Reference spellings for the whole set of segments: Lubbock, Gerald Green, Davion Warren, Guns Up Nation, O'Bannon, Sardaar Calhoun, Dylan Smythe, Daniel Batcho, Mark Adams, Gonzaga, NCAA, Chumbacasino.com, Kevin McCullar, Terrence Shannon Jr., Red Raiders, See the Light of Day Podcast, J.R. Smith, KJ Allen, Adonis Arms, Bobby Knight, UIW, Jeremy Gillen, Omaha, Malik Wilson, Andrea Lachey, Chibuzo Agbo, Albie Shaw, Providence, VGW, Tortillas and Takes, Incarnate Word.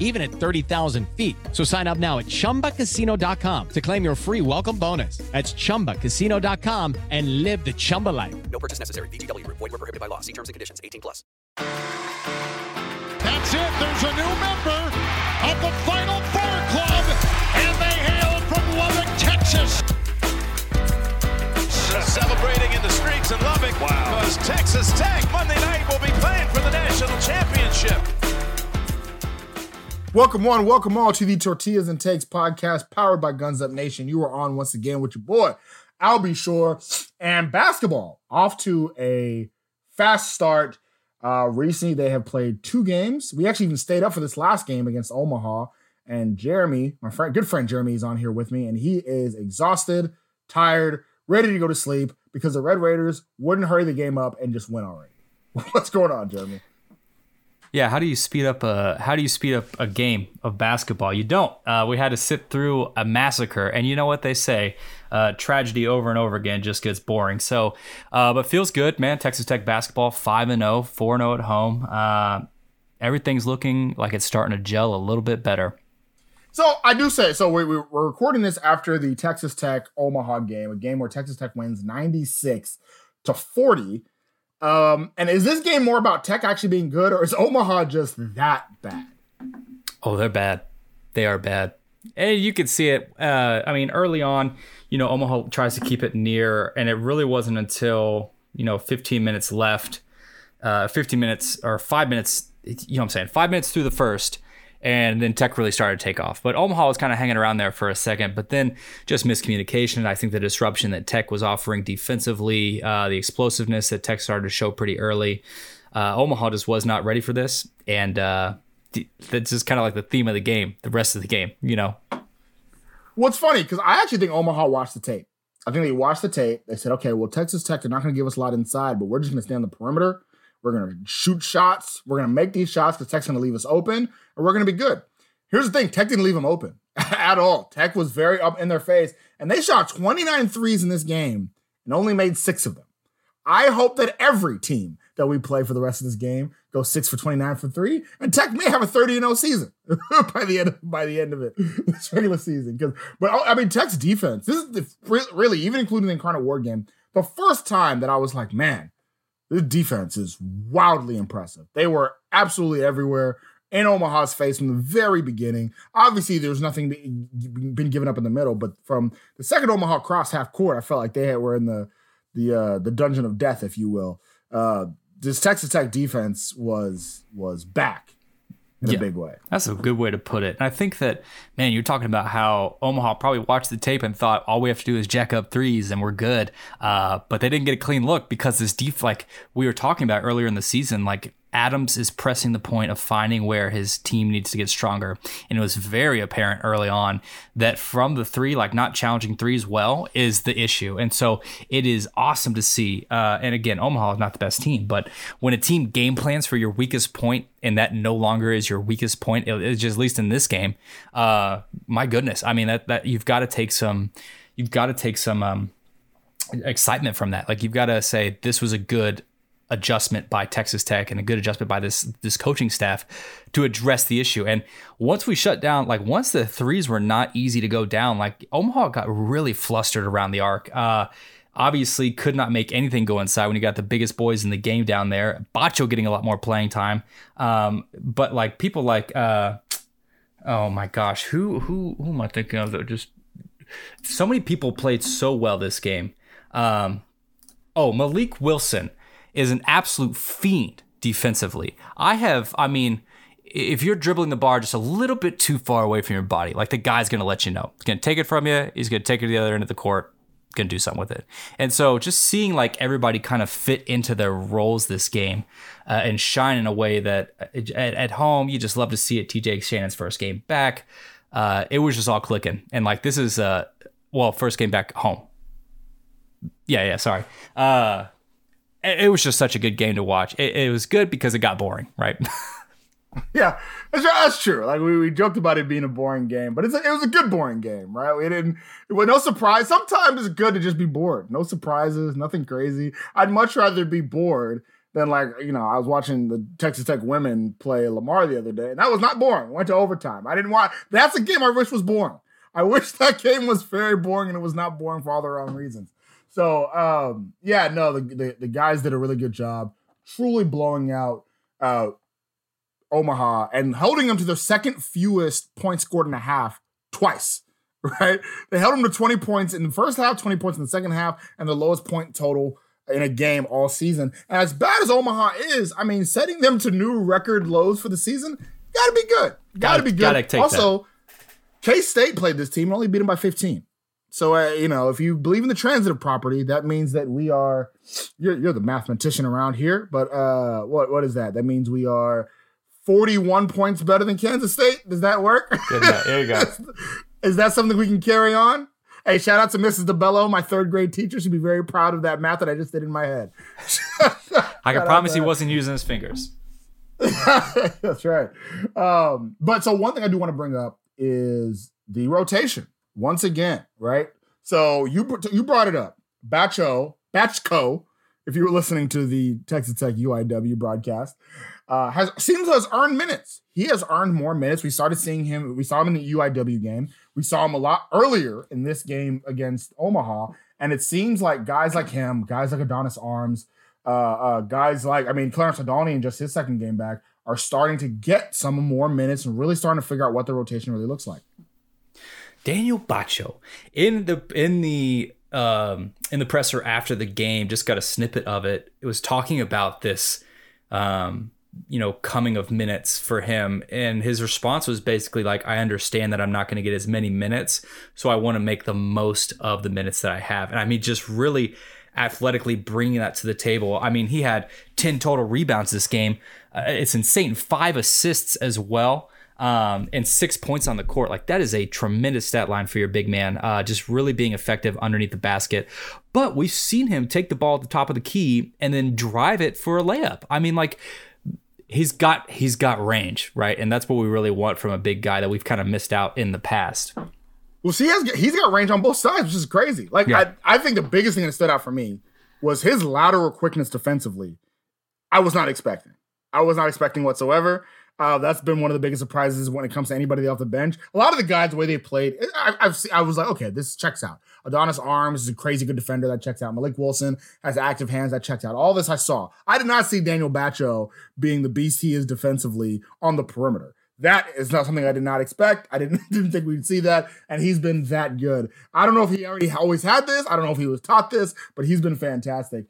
even at 30,000 feet. So sign up now at ChumbaCasino.com to claim your free welcome bonus. That's ChumbaCasino.com and live the Chumba life. No purchase necessary. VGW. Void where prohibited by law. See terms and conditions. 18 plus. That's it. There's a new member of the Final Four Club, and they hail from Lubbock, Texas. Celebrating in the streets in Lubbock. Wow. Because Texas Tech Monday night will be playing for the national championship. Welcome one, welcome all to the Tortillas and Takes podcast powered by Guns Up Nation. You are on once again with your boy, Albie Shaw, and basketball off to a fast start. Recently, they have played two games. We actually even stayed up for this last game against Omaha, and Jeremy, my friend, good friend Jeremy, is on here with me, and he is exhausted, tired, ready to go to sleep because the Red Raiders wouldn't hurry the game up and just went already. What's going on, Jeremy? Yeah, how do you speed up a game of basketball? You don't. We had to sit through a massacre, and you know what they say: tragedy over and over again just gets boring. So, but feels good, man. Texas Tech basketball 5-0, 4-0 at home. Everything's looking like it's starting to gel a little bit better. So I do say so. We're recording this after the Texas Tech Omaha game, a game where Texas Tech wins 96-40. And is this game more about Tech actually being good, or is Omaha just that bad? Oh, they're bad. They are bad. And you could see it. I mean, early on, you know, Omaha tries to keep it near, and it really wasn't until, you know, 15 minutes left, 5 minutes, you know what I'm saying? 5 minutes through the first, and then Tech really started to take off. But Omaha was kind of hanging around there for a second, but then just miscommunication. I think the disruption that Tech was offering defensively, the explosiveness that Tech started to show pretty early. Omaha just was not ready for this. And that's just kind of like the theme of the game, the rest of the game, you know. Well, it's funny because I actually think Omaha watched the tape. I think they watched the tape. They said, okay, well, Texas Tech, they're not going to give us a lot inside, but we're just going to stay on the perimeter. We're going to shoot shots. We're going to make these shots because Tech's going to leave us open, and we're going to be good. Here's the thing. Tech didn't leave them open at all. Tech was very up in their face, and they shot 29 threes in this game and only made 6 of them. I hope that every team that we play for the rest of this game goes 6 for 29 for 3, and Tech may have a 30-0 season by the end of it, this regular season. But, I mean, Tech's defense, this is really, even including the Incarnate Word game, the first time that I was like, man, the defense is wildly impressive. They were absolutely everywhere in Omaha's face from the very beginning. Obviously, there's nothing been given up in the middle, but from the second Omaha crossed half court, I felt like they were in the dungeon of death, if you will. This Texas Tech defense was back in a big way. That's a good way to put it. And I think that, man, you're talking about how Omaha probably watched the tape and thought, all we have to do is jack up threes and we're good. But they didn't get a clean look because this deep, like we were talking about earlier in the season, like Adams is pressing the point of finding where his team needs to get stronger. And it was very apparent early on that from the three, like not challenging threes well is the issue. And so it is awesome to see. And again, Omaha is not the best team, but when a team game plans for your weakest point, and that no longer is your weakest point, it's just at least in this game. My goodness, I mean that you've got to take some excitement from that. Like you've got to say this was a good adjustment by Texas Tech and a good adjustment by this coaching staff to address the issue. And once we shut down, like once the threes were not easy to go down, like Omaha got really flustered around the arc. Obviously could not make anything go inside when you got the biggest boys in the game down there. Batcho getting a lot more playing time. But like people like, oh my gosh, who am I thinking of? That just so many people played so well this game. Malik Wilson is an absolute fiend defensively. If you're dribbling the bar just a little bit too far away from your body, like the guy's going to let you know. He's going to take it from you. He's going to take it to the other end of the court. Going to do something with it. And so just seeing like everybody kind of fit into their roles this game and shine in a way that at home, you just love to see it. TJ Shannon's first game back. It was just all clicking. And like, this is first game back home. Yeah. Sorry. It was just such a good game to watch. It was good because it got boring, right? Yeah, that's true. Like we joked about it being a boring game, but it was a good boring game, right? It was no surprise. Sometimes it's good to just be bored. No surprises, nothing crazy. I'd much rather be bored than I was watching the Texas Tech women play Lamar the other day, and that was not boring. Went to overtime. That's a game I wish was boring. I wish that game was very boring, and it was not boring for all the wrong reasons. So, the guys did a really good job truly blowing out Omaha and holding them to their second fewest points scored in a half twice, right? They held them to 20 points in the first half, 20 points in the second half, and the lowest point total in a game all season. And as bad as Omaha is, setting them to new record lows for the season, gotta be good. Also, K-State played this team and only beat them by 15. So, if you believe in the transitive property, that means that we are, you're the mathematician around here, but what is that? That means we are 41 points better than Kansas State. Does that work? There you go. Is that something we can carry on? Hey, shout out to Mrs. DeBello, my third grade teacher. She'd be very proud of that math that I just did in my head. I can promise he wasn't using his fingers. That's right. But so one thing I do want to bring up is the rotation once again, right? So you brought it up. Batcho, if you were listening to the Texas Tech UIW broadcast, seems to have earned minutes. He has earned more minutes. We saw him in the UIW game. We saw him a lot earlier in this game against Omaha. And it seems like guys like him, guys like Adonis Arms, guys like, Clarence Nadolny in just his second game back are starting to get some more minutes and really starting to figure out what the rotation really looks like. Daniel Batcho in the presser after the game, just got a snippet of it. It was talking about this, coming of minutes for him. And his response was basically like, I understand that I'm not going to get as many minutes. So I want to make the most of the minutes that I have. And just really athletically bringing that to the table. He had 10 total rebounds this game. It's insane. 5 assists as well. And 6 points on the court. Like that is a tremendous stat line for your big man. Just really being effective underneath the basket. But we've seen him take the ball at the top of the key and then drive it for a layup. He's got range, right? And that's what we really want from a big guy that we've kind of missed out in the past. Well, see, he's got range on both sides, which is crazy. I think the biggest thing that stood out for me was his lateral quickness defensively. I was not expecting whatsoever. That's been one of the biggest surprises when it comes to anybody off the bench. A lot of the guys, the way they played, I was like, okay, this checks out. Adonis Arms is a crazy good defender. That checks out. Malik Wilson has active hands. That checks out. All this I saw. I did not see Daniel Batcho being the beast he is defensively on the perimeter. That is not something I did not expect. I didn't think we'd see that, and he's been that good. I don't know if he already always had this. I don't know if he was taught this, but he's been fantastic,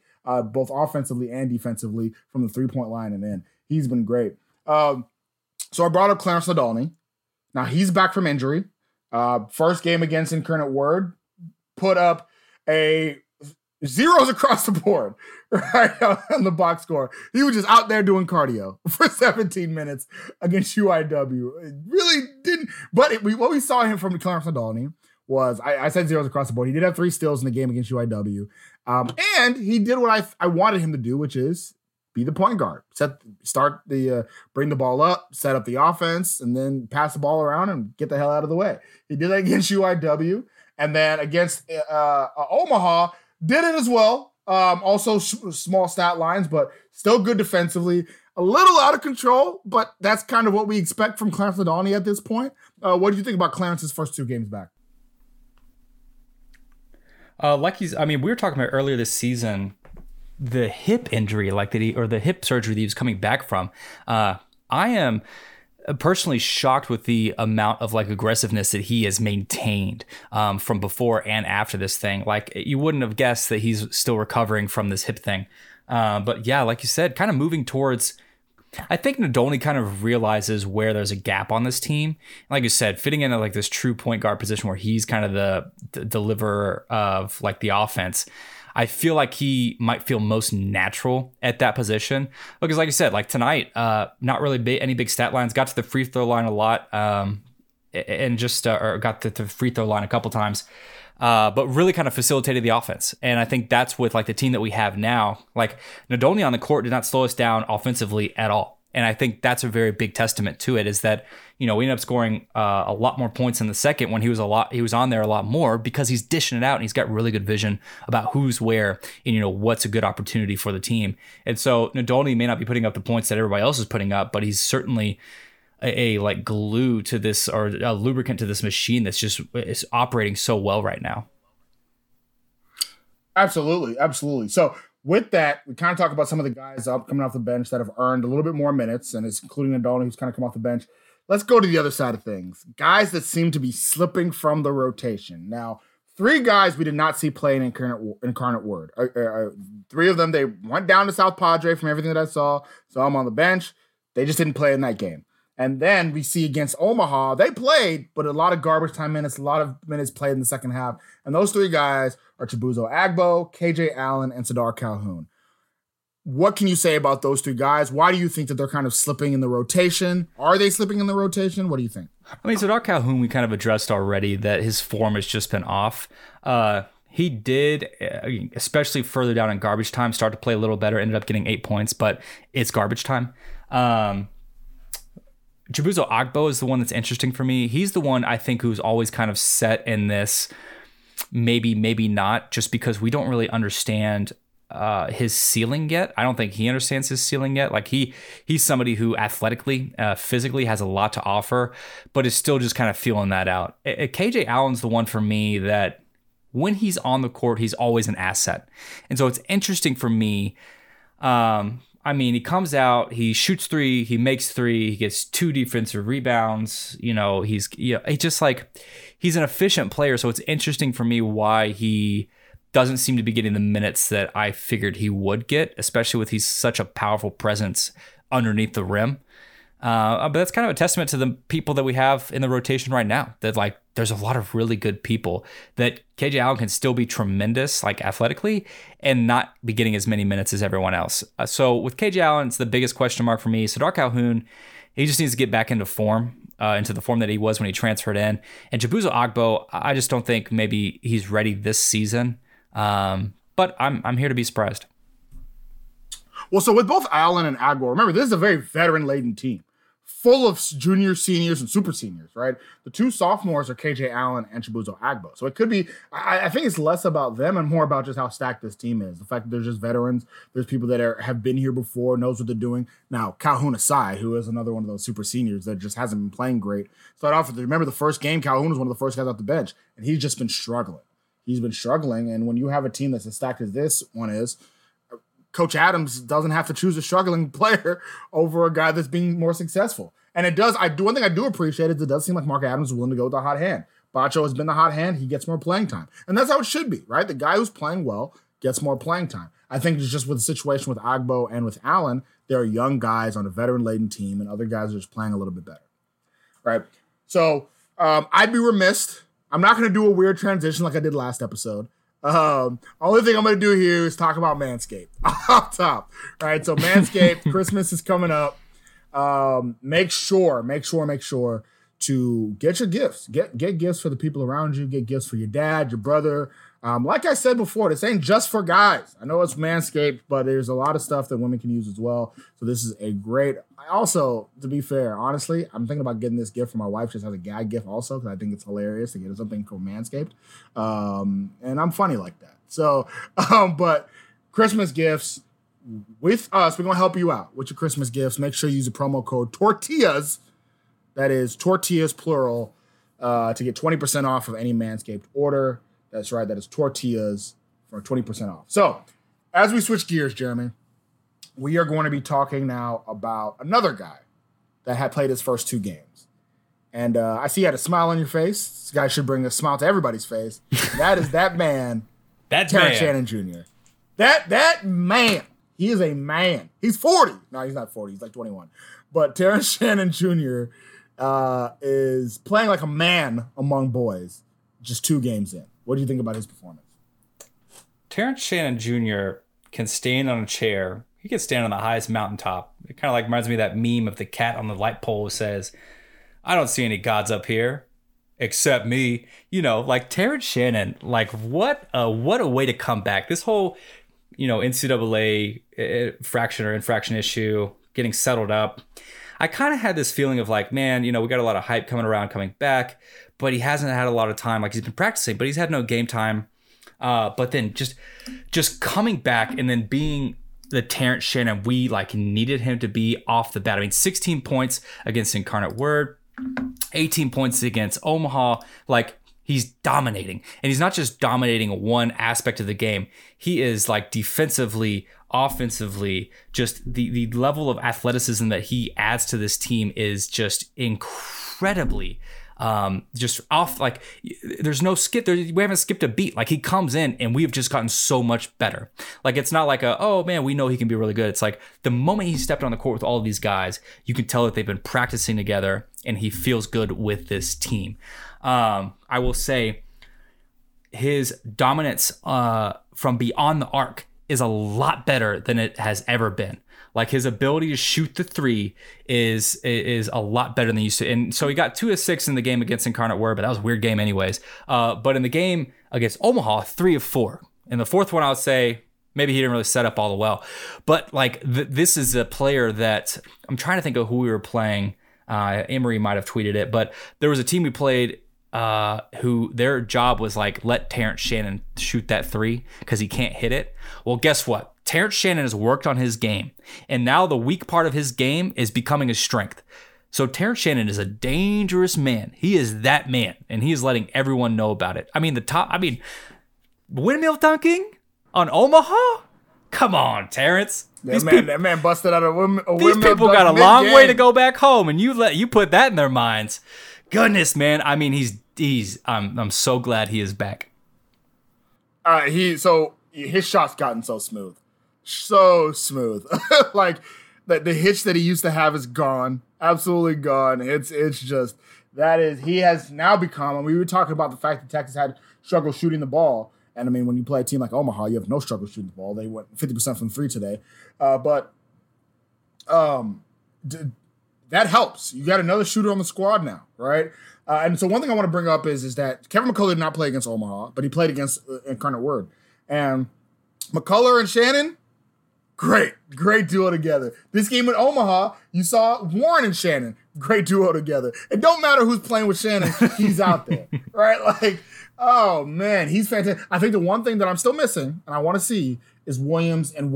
both offensively and defensively from the three-point line and in. He's been great. So I brought up Clarence Nadolny. Now he's back from injury. First game against Incarnate Word, put up a zeros across the board, right on the box score. He was just out there doing cardio for 17 minutes against UIW. It really didn't. But what we saw him from Clarence Nadolny was, I said zeros across the board. He did have 3 steals in the game against UIW. And he did what I wanted him to do, which is be the point guard, bring the ball up, set up the offense, and then pass the ball around and get the hell out of the way. He did that against UIW, and then against Omaha, did it as well. Also small stat lines, but still good defensively. A little out of control, but that's kind of what we expect from Clarence Nadolny at this point. What do you think about Clarence's first two games back? We were talking about earlier this season, the hip injury, the hip surgery that he was coming back from. I am personally shocked with the amount of aggressiveness that he has maintained from before and after this thing. You wouldn't have guessed that he's still recovering from this hip thing. But yeah, like you said, kind of moving towards, I think Nadolny kind of realizes where there's a gap on this team. Like you said, fitting into this true point guard position where he's kind of the deliverer of the offense. I feel like he might feel most natural at that position. Because like you said, tonight, not really any big stat lines, got to the free throw line a lot and got to the free throw line a couple times. But really kind of facilitated the offense. And I think that's with the team that we have now, Nadolny on the court did not slow us down offensively at all. And I think that's a very big testament to it, is that, we ended up scoring a lot more points in the second when he was on there a lot more, because he's dishing it out and he's got really good vision about who's where and, what's a good opportunity for the team. And so Nadolny may not be putting up the points that everybody else is putting up, but he's certainly a glue to this, or a lubricant to this machine that's just is operating so well right now. Absolutely. Absolutely. So with that, we kind of talk about some of the guys coming off the bench that have earned a little bit more minutes, and it's including Nadolny, who's kind of come off the bench. Let's go to the other side of things. Guys that seem to be slipping from the rotation. Now, three guys we did not see play in Incarnate Word. Three of them, they went down to South Padre from everything that I saw. So I'm on the bench. They just didn't play in that game. And then we see against Omaha, they played, but a lot of garbage time minutes, a lot of minutes played in the second half. And those three guys are Chibuzo Agbo, KJ Allen, and Sardaar Calhoun. What can you say about those three guys? Why do you think that they're kind of slipping in the rotation? Are they slipping in the rotation? What do you think? Sardaar Calhoun, we kind of addressed already that his form has just been off. He did, especially further down in garbage time, start to play a little better, ended up getting 8 points, but it's garbage time. Chibuzo Agbo is the one that's interesting for me. He's the one I think who's always kind of set in this maybe, maybe not, just because we don't really understand his ceiling yet. I don't think he understands his ceiling yet. He's somebody who athletically, physically has a lot to offer, but is still just kind of feeling that out. KJ Allen's the one for me that when he's on the court, he's always an asset. And so it's interesting for me. He comes out, he shoots three, he makes three, he gets two defensive rebounds. He's an efficient player. So it's interesting for me why he doesn't seem to be getting the minutes that I figured he would get, especially with he's such a powerful presence underneath the rim. But that's kind of a testament to the people that we have in the rotation right now, that there's a lot of really good people that KJ Allen can still be tremendous, athletically, and not be getting as many minutes as everyone else. So with KJ Allen, it's the biggest question mark for me. Sardaar Calhoun, he just needs to get back into form, into the form that he was when he transferred in. And Chibuzo Agbo, I just don't think maybe he's ready this season. But I'm here to be surprised. Well, so with both Allen and Agbo, remember, this is a very veteran-laden team, full of juniors, seniors, and super seniors, right? The two sophomores are KJ Allen and Chibuzo Agbo. So it could be, I think it's less about them and more about just how stacked this team is. The fact that there's just veterans, there's people that have been here before, knows what they're doing. Now, Calhoun aside, who is another one of those super seniors that just hasn't been playing great. Start off with, remember the first game, Calhoun was one of the first guys off the bench, and he's just been struggling. And when you have a team that's as stacked as this one is, Coach Adams doesn't have to choose a struggling player over a guy that's being more successful. And it does, one thing I do appreciate is it does seem like Mark Adams is willing to go with the hot hand. Batcho has been the hot hand. He gets more playing time. And that's how it should be, right? The guy who's playing well gets more playing time. I think it's just with the situation with Agbo and with Allen, there are young guys on a veteran-laden team, and other guys are just playing a little bit better, right? So I'd be remiss. I'm not going to do a weird transition like I did last episode. Only thing I'm going to do here is talk about Manscaped off top. All right. So Manscaped, Christmas is coming up. Make sure to get your gifts, get gifts for the people around you, get gifts for your dad, your brother. Like I said before, this ain't just for guys. I know it's Manscaped, but there's a lot of stuff that women can use as well. So this is a great, also to be fair, honestly, I'm thinking about getting this gift for my wife. Just has a gag gift also, because I think it's hilarious to get something called Manscaped. And I'm funny like that. So, but Christmas gifts with us. We're going to help you out with your Christmas gifts. Make sure you use the promo code TORTILLAS, that is tortillas plural, to get 20% off of any Manscaped order. That's right. That is tortillas for 20% off. So as we switch gears, Jeremy, we are going to be talking now about another guy that had played his first two games. And I see you had a smile on your face. This guy should bring a smile to everybody's face. That is that man, Terrence Shannon Jr. That man. He is a man. He's 40. No, he's not 40. He's like 21. But Terrence Shannon Jr. Is playing like a man among boys just two games in. What do you think about his performance? Terrence Shannon Jr. can stand on a chair. He can stand on the highest mountaintop. It kind of like reminds me of that meme of the cat on the light pole who says, I don't see any gods up here except me. You know, like Terrence Shannon, like what a way to come back. This whole, you know, NCAA fraction or infraction issue, getting settled up. I kind of had this feeling of like, man, you know, we got a lot of hype coming around, coming back, but he hasn't had a lot of time. Like he's been practicing, but he's had no game time. But then just coming back and then being the Terrence Shannon we like needed him to be off the bat. I mean, 16 points against Incarnate Word, 18 points against Omaha. Like, he's dominating, and he's not just dominating one aspect of the game. He is like defensively, offensively, just the level of athleticism that he adds to this team is just incredibly just off. Like there's no skip there. We haven't skipped a beat. Like he comes in and we've just gotten so much better. Like, it's not like oh man, we know he can be really good. It's like the moment he stepped on the court with all of these guys, you can tell that they've been practicing together and he feels good with this team. I will say his dominance from beyond the arc is a lot better than it has ever been. Like his ability to shoot the three is a lot better than he used to. And so he got 2 of 6 in the game against Incarnate Word, but that was a weird game anyways. But in the game against Omaha, 3 of 4. And the fourth one, I would say maybe he didn't really set up all the well. But like this is a player that I'm trying to think of who we were playing. Emery might have tweeted it, but there was a team we played who their job was like, let Terrence Shannon shoot that three because he can't hit it. Well, guess what? Terrence Shannon has worked on his game, and now the weak part of his game is becoming his strength. So Terrence Shannon is a dangerous man. He is that man, and he is letting everyone know about it. I mean, windmill dunking on Omaha? Come on, Terrence. That man busted out a windmill. These people got a long way to go back home, and you put that in their minds. Goodness, man. I mean, I'm so glad he is back. His shot's gotten so smooth. Like the hitch that he used to have is gone, absolutely gone. It's just he has now become. And we were talking about the fact that Texas had struggled shooting the ball. And, I mean, when you play a team like Omaha, you have no struggle shooting the ball. They went 50% from three today. That helps. You got another shooter on the squad now, right? And so one thing I want to bring up is that Kevin McCullar did not play against Omaha, but he played against Incarnate Word. And McCullar and Shannon, great duo together. This game with Omaha, you saw Warren and Shannon, great duo together. It don't matter who's playing with Shannon, he's out there, right? Like, oh, man, he's fantastic. I think the one thing that I'm still missing and I want to see is Williams and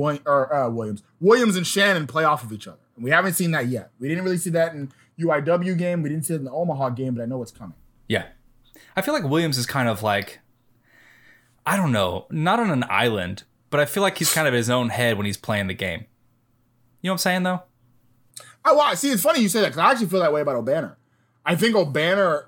Shannon play off of each other. And we haven't seen that yet. We didn't really see that in UIW game. We didn't see it in the Omaha game, but I know it's coming. Yeah. I feel like Williams is kind of like, I don't know, not on an island, but I feel like he's kind of his own head when he's playing the game. You know what I'm saying, though? Oh, wow. See, it's funny you say that because I actually feel that way about O'Bannon. I think O'Bannon,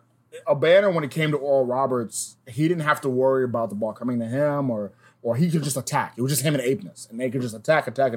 when it came to Oral Roberts, he didn't have to worry about the ball coming to him or he could just attack. It was just him and Apeness, and they could just attack. And I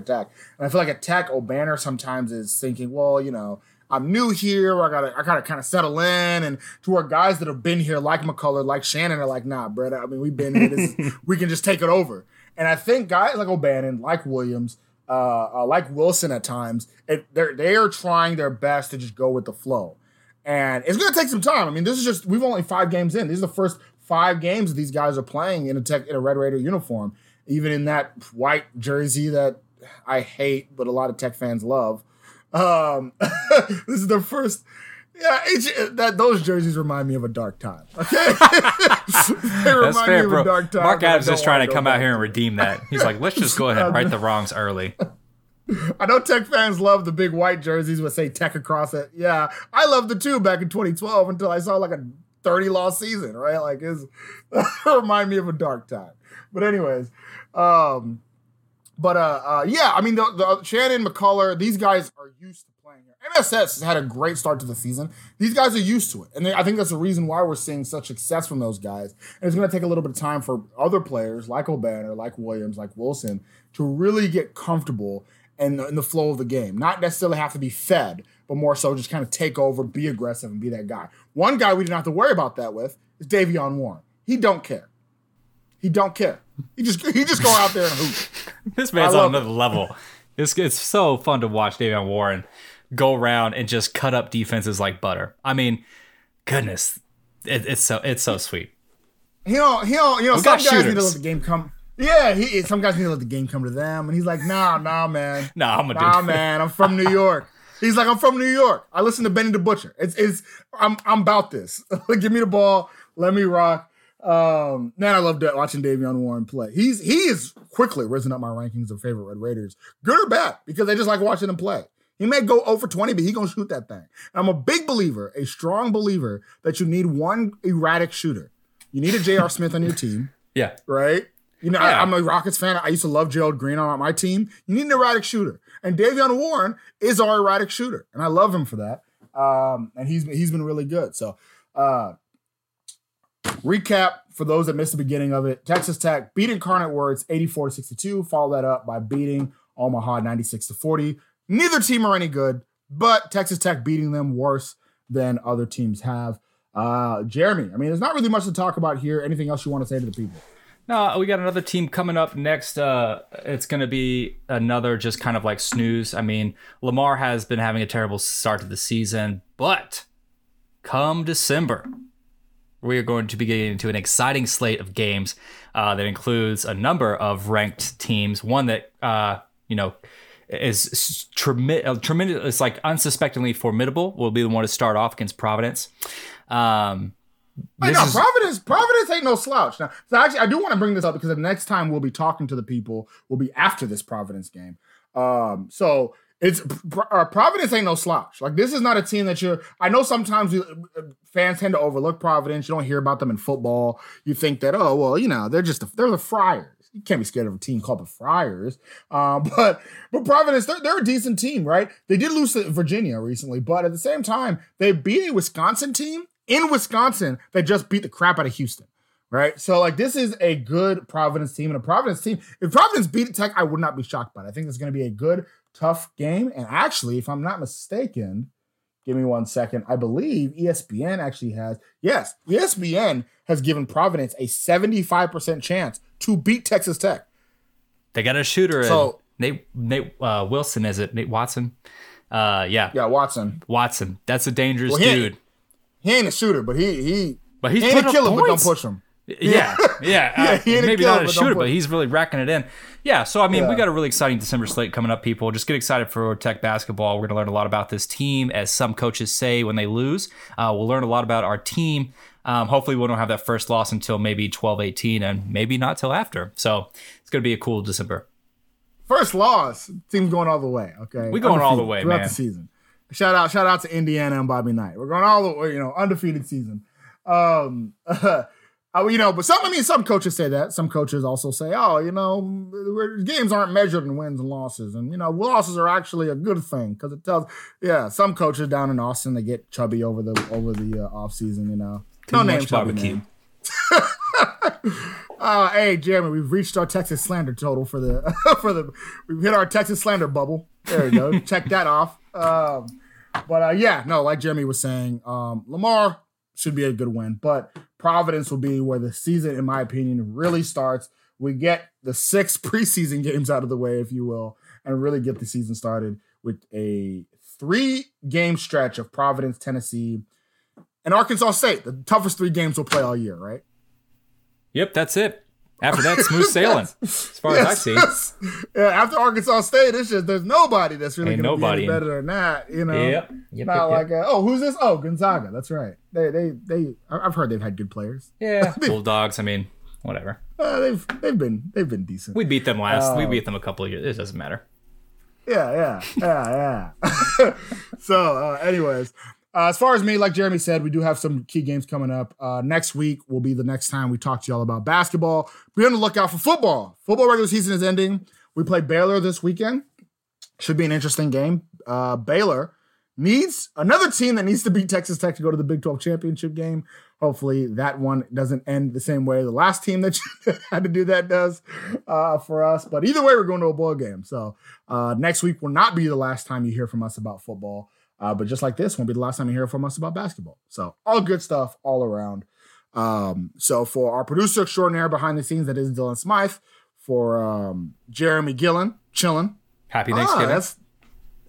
feel like attack O'Bannon sometimes is thinking, well, you know, I'm new here. I gotta kind of settle in. And to our guys that have been here, like McCullar, like Shannon, are like, nah, Brett, I mean, we've been here. We can just take it over. And I think guys like O'Bannon, like Williams, like Wilson at times, they are trying their best to just go with the flow. And it's going to take some time. I mean, this is just, we've only 5 games in. These are the first 5 games that these guys are playing in a Red Raider uniform, even in that white jersey that I hate, but a lot of Tech fans love. This is the first, Yeah, it's, that those jerseys remind me of a dark time. Okay, they remind me of a dark time. Mark Adams is trying to come out here and redeem that. He's like, let's just go ahead and right the wrongs early. I know Tech fans love the big white jerseys with say Tech across it. Yeah, I loved the two back in 2012 until I saw like a 30-loss season. Right, like it remind me of a dark time. But anyways, yeah, I mean the Shannon McCullar, these guys are used to. MSS has had a great start to the season. These guys are used to it. And I think that's the reason why we're seeing such success from those guys. And it's going to take a little bit of time for other players like O'Bannon, like Williams, like Wilson to really get comfortable in the flow of the game. Not necessarily have to be fed, but more so just kind of take over, be aggressive, and be that guy. One guy we didn't have to worry about that with is Davion Warren. He don't care. He just go out there and hoop. This man's on another level. It's so fun to watch Davion Warren go around and just cut up defenses like butter. I mean, goodness, it's so sweet. He'll some guys shooters. Need to let the game come. Yeah, some guys need to let the game come to them, and he's like, nah, man. Nah, man, I'm from New York. He's like, I'm from New York. I listen to Benny the Butcher. I'm about this. Give me the ball, let me rock. Man, I loved watching Davion Warren play. He is quickly risen up my rankings of favorite Red Raiders, good or bad, because I just like watching him play. He may go 0 for 20, but he's going to shoot that thing. I'm a strong believer that you need one erratic shooter. You need a J.R. Smith on your team. Yeah. Right? I'm a Rockets fan. I used to love Gerald Green on my team. You need an erratic shooter. And Davion Warren is our erratic shooter, and I love him for that. And he's been really good. So, recap for those that missed the beginning of it. Texas Tech beat Incarnate Word 84-62. Follow that up by beating Omaha 96-40. Neither team are any good, but Texas Tech beating them worse than other teams have. Jeremy, I mean, there's not really much to talk about here. Anything else you want to say to the people? No, we got another team coming up next. It's going to be another just kind of like snooze. I mean, Lamar has been having a terrible start to the season, but come December, we are going to be getting into an exciting slate of games that includes a number of ranked teams. One that, is tremendous. It's like unsuspectingly formidable. Will be the one to start off against Providence. Providence ain't no slouch. Now, so actually, I do want to bring this up because the next time we'll be talking to the people will be after this Providence game. So it's Providence ain't no slouch. Like this is not a team that you're. I know sometimes fans tend to overlook Providence. You don't hear about them in football. You think that they're just they're the Friars. You can't be scared of a team called the Friars. But Providence, they're a decent team, right? They did lose to Virginia recently, but at the same time, they beat a Wisconsin team in Wisconsin that just beat the crap out of Houston, right? So, like, this is a good Providence team. And a Providence team, if Providence beat Tech, I would not be shocked by it. I think it's going to be a good, tough game. And actually, if I'm not mistaken, give me one second. I believe ESPN actually has. Yes, ESPN has given Providence a 75% chance to beat Texas Tech. They got a shooter. So, Nate Wilson, is it? Nate Watson? Yeah. Yeah, Watson. That's a dangerous dude. He ain't a shooter, but he's ain't a killer, but don't push him. Yeah. Yeah. Maybe not a shooter, but he's really racking it in. Yeah. So, I mean, we got a really exciting December slate coming up, people. Just get excited for Tech basketball. We're going to learn a lot about this team, as some coaches say when they lose. We'll learn a lot about our team. Hopefully, we don't have that first loss until maybe 12-18 and maybe not till after. So, it's going to be a cool December. First loss. Team's going all the way. Okay. We're going all the way, man. Throughout the season. Shout out to Indiana and Bobby Knight. We're going all the way, undefeated season. But some coaches say that. Some coaches also say, games aren't measured in wins and losses. And, losses are actually a good thing because it tells, some coaches down in Austin, they get chubby over the offseason, No name barbecue. Hey, Jeremy, we've reached our Texas slander total for the, we've hit our Texas slander bubble. There we go. Check that off. Like Jeremy was saying, Lamar should be a good win, but Providence will be where the season, in my opinion, really starts. We get the 6 preseason games out of the way, if you will, and really get the season started with a 3-game stretch of Providence, Tennessee, and Arkansas State. The toughest 3 games we'll play all year, right? Yep, that's it. After that, smooth sailing, as far as I see. Yeah, after Arkansas State, it's just there's nobody that's really going to be any better than that. You know, oh, who's this? Oh, Gonzaga. That's right. They. I've heard they've had good players. Yeah, Bulldogs. I mean, whatever. They've been decent. We beat them last. We beat them a couple of years. It doesn't matter. Yeah. So, anyways. As far as me, like Jeremy said, we do have some key games coming up. Next week will be the next time we talk to y'all about basketball. Be on the lookout for football. Football regular season is ending. We play Baylor this weekend. Should be an interesting game. Baylor needs another team that needs to beat Texas Tech to go to the Big 12 championship game. Hopefully that one doesn't end the same way the last team that had to do that does for us. But either way, we're going to a bowl game. So next week will not be the last time you hear from us about football. But just like this won't be the last time you hear from us about basketball. So all good stuff all around. So for our producer extraordinaire behind the scenes, that is Dylan Smythe. For Jeremy Gillen, chilling. Happy Thanksgiving.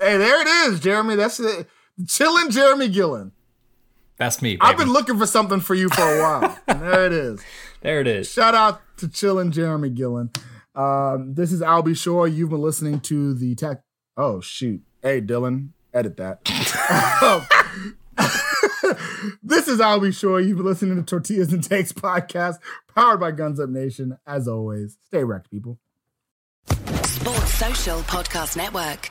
Hey, there it is, Jeremy. That's it. Chilling Jeremy Gillen. That's me, baby. I've been looking for something for you for a while. And there it is. There it is. Shout out to chilling Jeremy Gillen. This is Albie Shaw. You've been listening to the tech. Oh, shoot. Hey, Dylan. Edit that. This is Albie Shaw. You've been listening to Tortillas and Takes podcast, powered by Guns Up Nation. As always, stay wrecked, people. Sports Social Podcast Network.